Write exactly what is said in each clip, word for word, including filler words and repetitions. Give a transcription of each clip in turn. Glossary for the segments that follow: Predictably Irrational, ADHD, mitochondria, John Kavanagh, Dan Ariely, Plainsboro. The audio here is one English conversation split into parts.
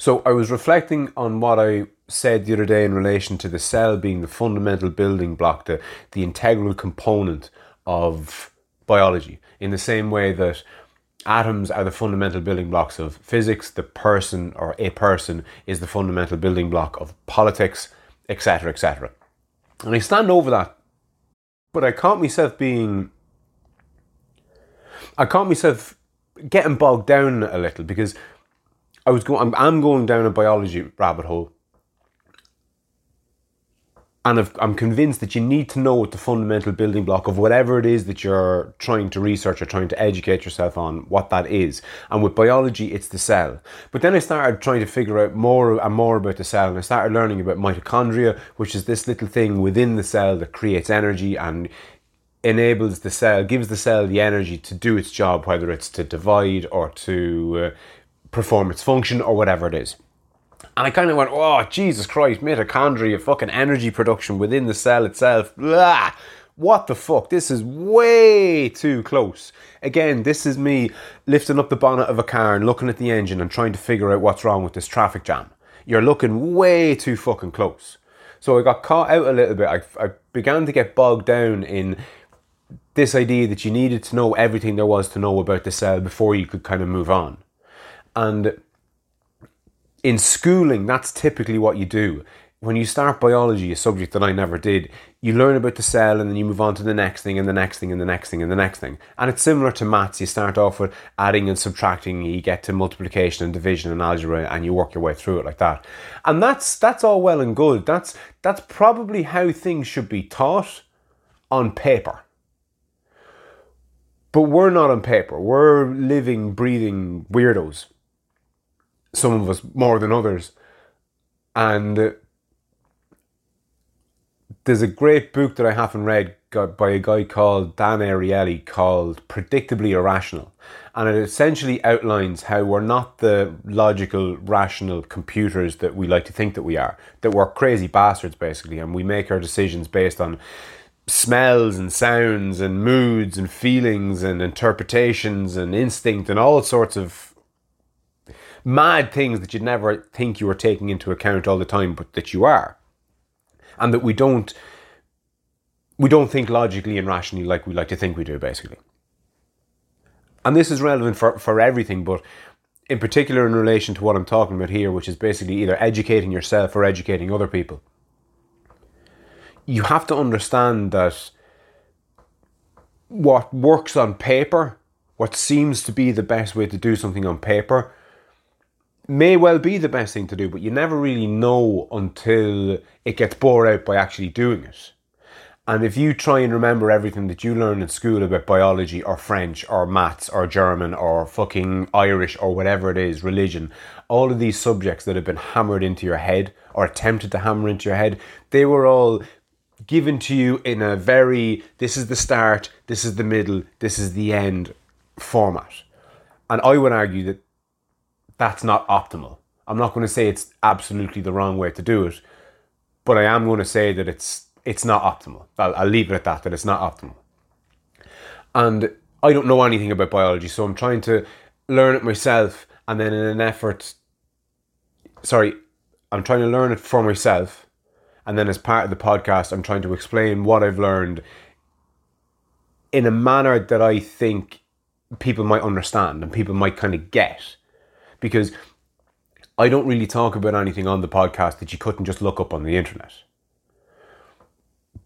So I was reflecting on what I said the other day in relation to the cell being the fundamental building block, the, the integral component of biology, in the same way that atoms are the fundamental building blocks of physics, the person or a person is the fundamental building block of politics, et cetera, et cetera. And I stand over that, but I caught myself being... I caught myself getting bogged down a little, because I was going, I'm, I'm going down a biology rabbit hole, and I've, I'm convinced that you need to know what the fundamental building block of whatever it is that you're trying to research or trying to educate yourself on, what that is. And with biology, it's the cell. But then I started trying to figure out more and more about the cell, and I started learning about mitochondria, which is this little thing within the cell that creates energy and enables the cell, gives the cell the energy to do its job, whether it's to divide or to uh, perform its function or whatever it is. And I kind of went, oh, Jesus Christ, mitochondria, fucking energy production within the cell itself. Blah! What the fuck? This is way too close. Again, this is me lifting up the bonnet of a car and looking at the engine and trying to figure out what's wrong with this traffic jam. You're looking way too fucking close. So I got caught out a little bit. I, I began to get bogged down in this idea that you needed to know everything there was to know about the cell before you could kind of move on. And in schooling, that's typically what you do. When you start biology, a subject that I never did, you learn about the cell and then you move on to the next thing and the next thing and the next thing and the next thing. And it's similar to maths. You start off with adding and subtracting, you get to multiplication and division and algebra, and you work your way through it like that. And that's that's all well and good. That's that's probably how things should be taught on paper. But we're not on paper. We're living, breathing weirdos. Some of us more than others. And there's a great book that I haven't read by a guy called Dan Ariely called Predictably Irrational. And it essentially outlines how we're not the logical, rational computers that we like to think that we are. That we're crazy bastards, basically. And we make our decisions based on smells and sounds and moods and feelings and interpretations and instinct and all sorts of mad things that you'd never think you were taking into account all the time, but that you are. And that we don't we don't think logically and rationally like we like to think we do, basically. And this is relevant for, for everything, but in particular in relation to what I'm talking about here, which is basically either educating yourself or educating other people. You have to understand that what works on paper, what seems to be the best way to do something on paper, may well be the best thing to do, but you never really know until it gets bore out by actually doing it. And if you try and remember everything that you learned in school about biology or French or maths or German or fucking Irish or whatever it is, religion, all of these subjects that have been hammered into your head or attempted to hammer into your head, they were all given to you in a very, this is the start, this is the middle, this is the end format. And I would argue that that's not optimal. I'm not going to say it's absolutely the wrong way to do it, but I am going to say that it's it's not optimal. I'll, I'll leave it at that, that it's not optimal. And I don't know anything about biology, so I'm trying to learn it myself, and then in an effort, sorry, I'm trying to learn it for myself, and then as part of the podcast, I'm trying to explain what I've learned in a manner that I think people might understand and people might kind of get. Because I don't really talk about anything on the podcast that you couldn't just look up on the internet.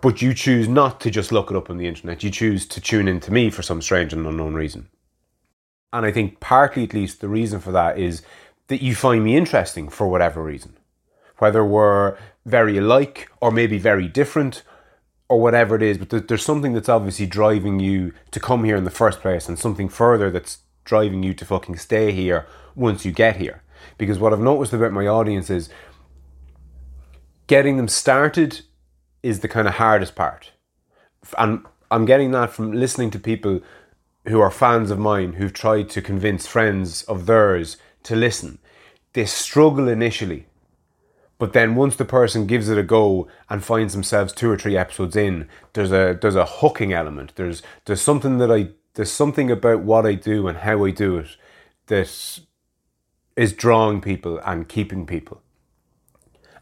But you choose not to just look it up on the internet. You choose to tune in to me for some strange and unknown reason. And I think partly, at least, the reason for that is that you find me interesting for whatever reason. Whether we're very alike or maybe very different or whatever it is, but there's something that's obviously driving you to come here in the first place, and something further that's driving you to fucking stay here once you get here. Because what I've noticed about my audience is getting them started is the kind of hardest part. And I'm getting that from listening to people who are fans of mine who've tried to convince friends of theirs to listen. They struggle initially. But then once the person gives it a go and finds themselves two or three episodes in, there's a there's a hooking element. There's there's something that I there's something about what I do and how I do it that is drawing people and keeping people.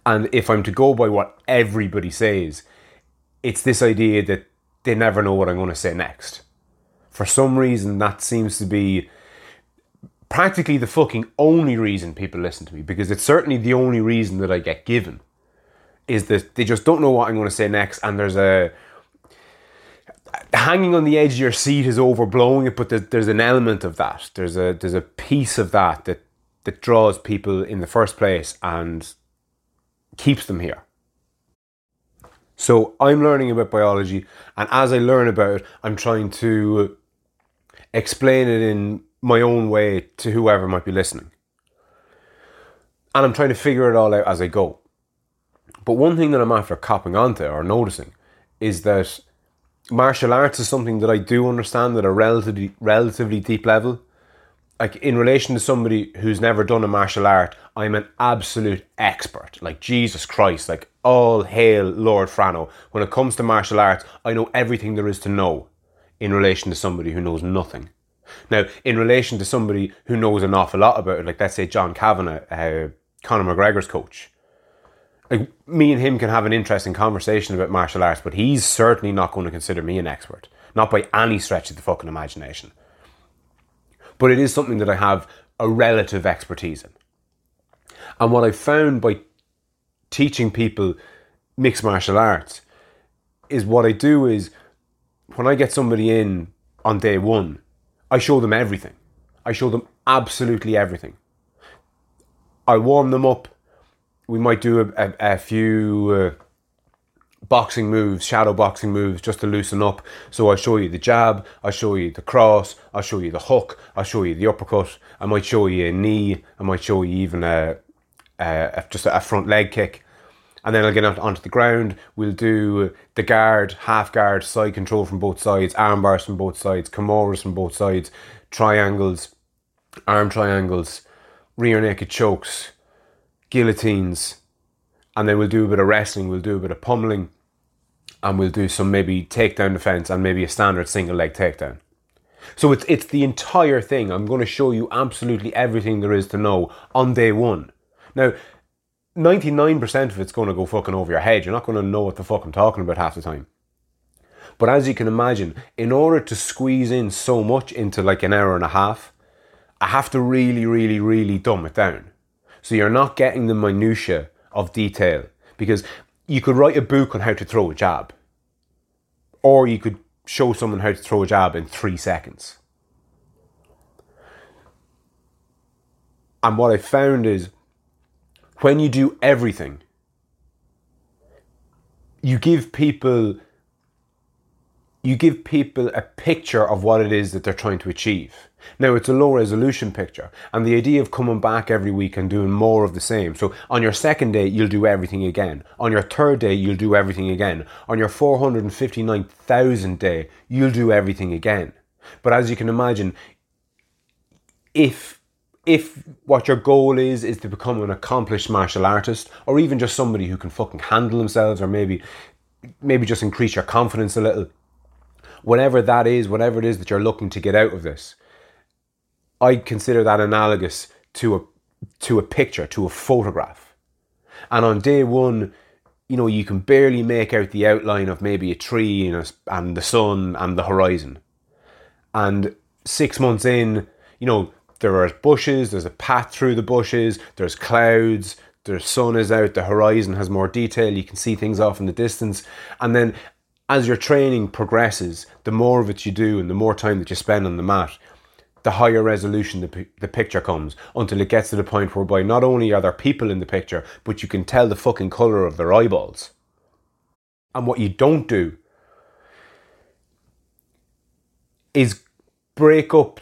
And if I'm to go by what everybody says, it's this idea that they never know what I'm going to say next. For some reason, that seems to be practically the fucking only reason people listen to me, because it's certainly the only reason that I get given, is that they just don't know what I'm going to say next, and there's a... hanging on the edge of your seat is overblowing it, but there's, there's an element of that. There's a there's a piece of that that that draws people in the first place and keeps them here. So I'm learning about biology, and as I learn about it, I'm trying to explain it in my own way to whoever might be listening. And I'm trying to figure it all out as I go. But one thing that I'm after copping onto or noticing is that martial arts is something that I do understand at a relatively relatively deep level. Like, in relation to somebody who's never done a martial art, I'm an absolute expert. Like, Jesus Christ, like, all hail Lord Frano. When it comes to martial arts, I know everything there is to know in relation to somebody who knows nothing. Now, in relation to somebody who knows an awful lot about it, like, let's say John Kavanagh, uh, Conor McGregor's coach, like, me and him can have an interesting conversation about martial arts, but he's certainly not going to consider me an expert. Not by any stretch of the fucking imagination. But it is something that I have a relative expertise in. And what I've found by teaching people mixed martial arts is what I do is, when I get somebody in on day one, I show them everything. I show them absolutely everything. I warm them up. We might do a, a, a few uh, boxing moves, shadow boxing moves, just to loosen up. So I'll show you the jab, I'll show you the cross, I'll show you the hook, I'll show you the uppercut, I might show you a knee, I might show you even a, a, a just a front leg kick. And then I'll get out onto the ground, we'll do the guard, half guard, side control from both sides, arm bars from both sides, kimuras from both sides, triangles, arm triangles, rear naked chokes, guillotines, and then we'll do a bit of wrestling, we'll do a bit of pummeling, and we'll do some maybe takedown defense and maybe a standard single leg takedown. So it's it's the entire thing. I'm going to show you absolutely everything there is to know on day one. Now, ninety-nine percent of it's going to go fucking over your head. You're not going to know what the fuck I'm talking about half the time. But as you can imagine, in order to squeeze in so much into like an hour and a half, I have to really, really, really dumb it down. So you're not getting the minutiae of detail, because you could write a book on how to throw a jab, or you could show someone how to throw a jab in three seconds. And what I found is, when you do everything, you give people, you give people a picture of what it is that they're trying to achieve. Now, it's a low resolution picture, and the idea of coming back every week and doing more of the same. So on your second day, you'll do everything again. On your third day, you'll do everything again. On your four hundred fifty-nine thousandth day, you'll do everything again. But as you can imagine, if if what your goal is is to become an accomplished martial artist, or even just somebody who can fucking handle themselves, or maybe maybe just increase your confidence a little, whatever that is, whatever it is that you're looking to get out of this, I consider that analogous to a to a picture, to a photograph. And on day one, you know, you can barely make out the outline of maybe a tree and, a, and the sun and the horizon. And six months in, you know, there are bushes, there's a path through the bushes, there's clouds, the sun is out, the horizon has more detail, you can see things off in the distance. And then as your training progresses, the more of it you do and the more time that you spend on the mat, the higher resolution the, p- the picture comes, until it gets to the point whereby not only are there people in the picture, but you can tell the fucking colour of their eyeballs. And what you don't do is break up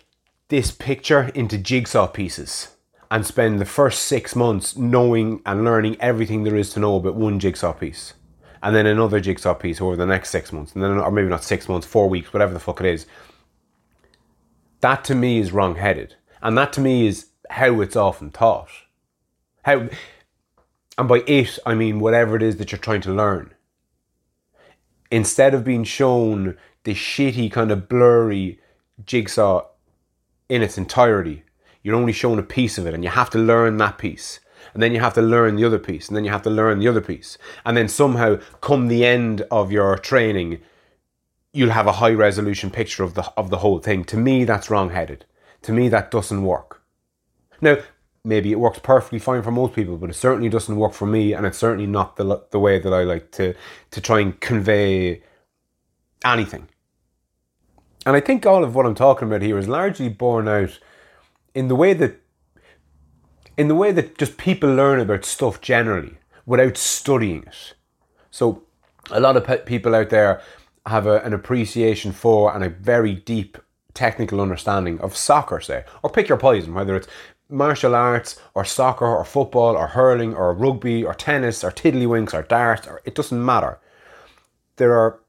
this picture into jigsaw pieces and spend the first six months knowing and learning everything there is to know about one jigsaw piece, and then another jigsaw piece over the next six months, and then, or maybe not six months, four weeks, whatever the fuck it is. That to me is wrong-headed. And that to me is how it's often taught. How, and by it, I mean whatever it is that you're trying to learn. Instead of being shown the shitty kind of blurry jigsaw in its entirety, You're only shown a piece of it, and you have to learn that piece. And then you have to learn the other piece, and then you have to learn the other piece. And then somehow, come the end of your training, you'll have a high-resolution picture of the of the whole thing. To me, that's wrong-headed. To me, that doesn't work. Now, maybe it works perfectly fine for most people, but it certainly doesn't work for me, and it's certainly not the the way that I like to, to try and convey anything. And I think all of what I'm talking about here is largely borne out in the way that in the way that just people learn about stuff generally without studying it. So a lot of pe- people out there have a, an appreciation for and a very deep technical understanding of soccer, say, or pick your poison, whether it's martial arts or soccer or football or hurling or rugby or tennis or tiddlywinks or darts, or it doesn't matter. There are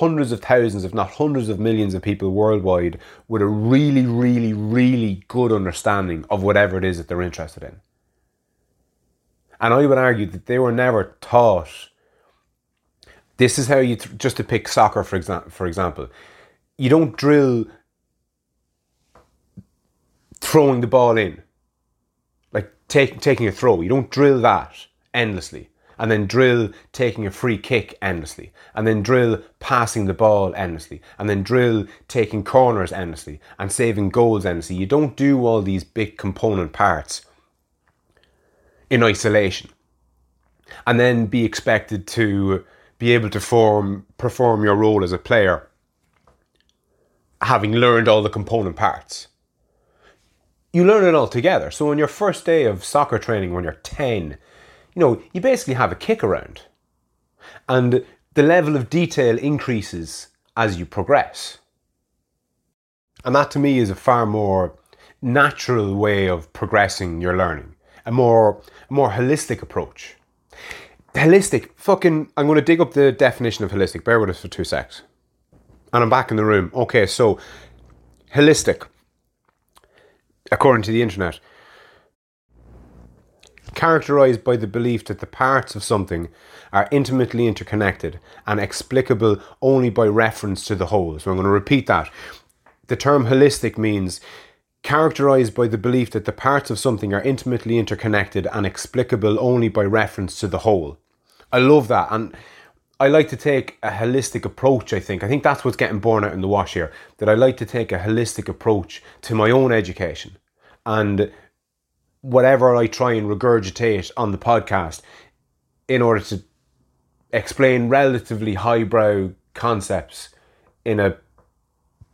hundreds of thousands, if not hundreds of millions of people worldwide with a really, really, really good understanding of whatever it is that they're interested in. And I would argue that they were never taught, this is how you, th- just to pick soccer for, exa- for example, you don't drill throwing the ball in, like take, taking a throw. You don't drill that endlessly. And then drill taking a free kick endlessly, and then drill passing the ball endlessly, and then drill taking corners endlessly, and saving goals endlessly. You don't do all these big component parts in isolation, and then be expected to be able to form, perform your role as a player, having learned all the component parts. You learn it all together. So on your first day of soccer training when you're ten, you know, you basically have a kick around, and the level of detail increases as you progress. And that to me is a far more natural way of progressing your learning, a more a more holistic approach. Holistic, fucking, I'm going to dig up the definition of holistic, bear with us for two secs. And I'm back in the room. Okay, so holistic, according to the internet, characterized by the belief that the parts of something are intimately interconnected and explicable only by reference to the whole. So I'm going to repeat that. The term holistic means characterized by the belief that the parts of something are intimately interconnected and explicable only by reference to the whole. I love that. And I like to take a holistic approach, I think. I think that's what's getting borne out in the wash here, that I like to take a holistic approach to my own education. And whatever I try and regurgitate on the podcast in order to explain relatively highbrow concepts in a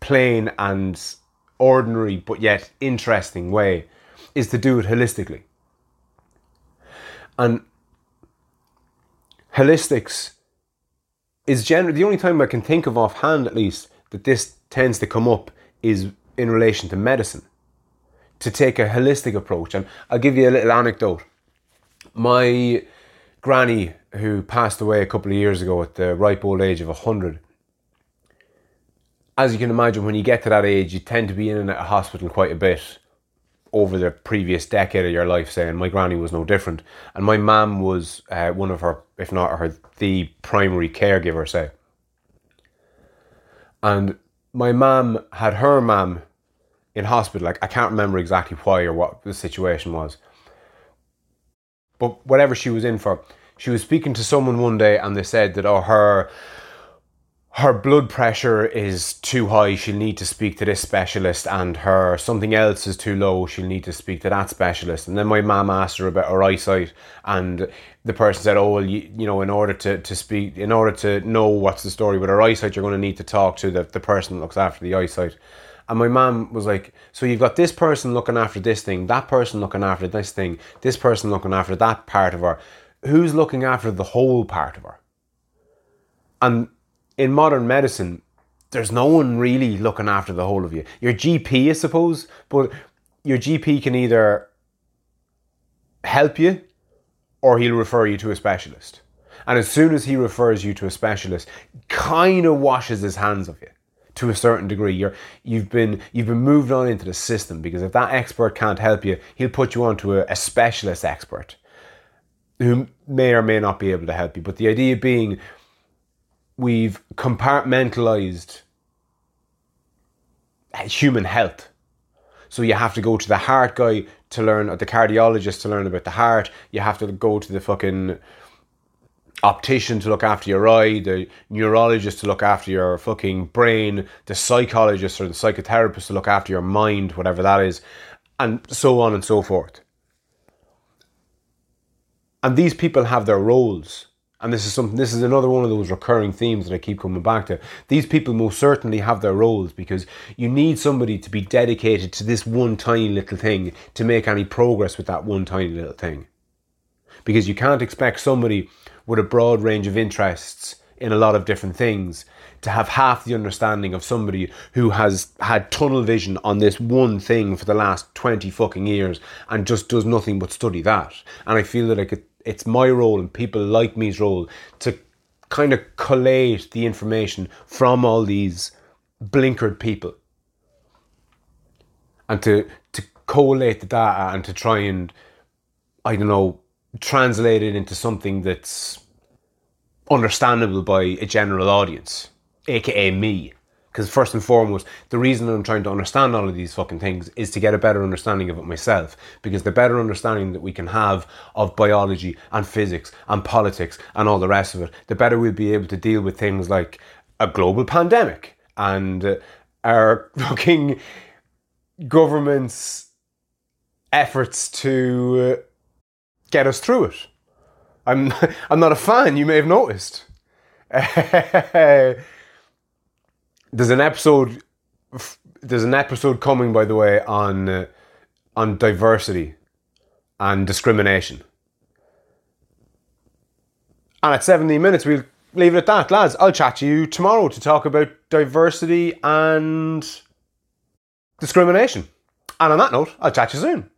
plain and ordinary but yet interesting way is to do it holistically. And holistics is generally, the only time I can think of offhand at least, that this tends to come up is in relation to medicine. To take a holistic approach. And I'll give you a little anecdote. My granny, who passed away a couple of years ago at the ripe old age of one hundred, as you can imagine, when you get to that age, you tend to be in and out of hospital quite a bit over the previous decade of your life, saying my granny was no different. And my mum was uh, one of her, if not her, the primary caregiver, say. And my mum had her mum in hospital, like I can't remember exactly why or what the situation was, but whatever she was in for, she was speaking to someone one day and they said that, oh, her her blood pressure is too high, she'll need to speak to this specialist, and her something else is too low, she'll need to speak to that specialist. And then my mum asked her about her eyesight, and the person said, oh, well, you, you know, in order to, to speak, in order to know what's the story with her eyesight, you're going to need to talk to the, the person that looks after the eyesight. And my mum was like, so you've got this person looking after this thing, that person looking after this thing, this person looking after that part of her. Who's looking after the whole part of her? And in modern medicine, there's no one really looking after the whole of you. Your G P, I suppose, but your G P can either help you or he'll refer you to a specialist. And as soon as he refers you to a specialist, kind of washes his hands of you. To a certain degree, you're, you've been you've been moved on into the system, because if that expert can't help you, he'll put you on to a, a specialist expert who may or may not be able to help you. But the idea being, we've compartmentalized human health. So you have to go to the heart guy to learn, or the cardiologist to learn about the heart. You have to go to the fucking optician to look after your eye, the neurologist to look after your fucking brain, the psychologist or the psychotherapist to look after your mind, whatever that is, and so on and so forth. And these people have their roles. And this is something. This is another one of those recurring themes that I keep coming back to. These people most certainly have their roles, because you need somebody to be dedicated to this one tiny little thing to make any progress with that one tiny little thing. Because you can't expect somebody with a broad range of interests in a lot of different things to have half the understanding of somebody who has had tunnel vision on this one thing for the last twenty fucking years and just does nothing but study that. And I feel that I could... It's my role and people like me's role to kind of collate the information from all these blinkered people and to to collate the data and to try and, I don't know, translate it into something that's understandable by a general audience, aka me. Because first and foremost, the reason I'm trying to understand all of these fucking things is to get a better understanding of it myself. Because the better understanding that we can have of biology and physics and politics and all the rest of it, the better we'll be able to deal with things like a global pandemic and uh, our fucking government's efforts to uh, get us through it. I'm, I'm not a fan, you may have noticed. There's an episode. There's an episode coming, by the way, on uh, on diversity and discrimination. And at seventeen minutes, we'll leave it at that, lads. I'll chat to you tomorrow to talk about diversity and discrimination. And on that note, I'll chat to you soon.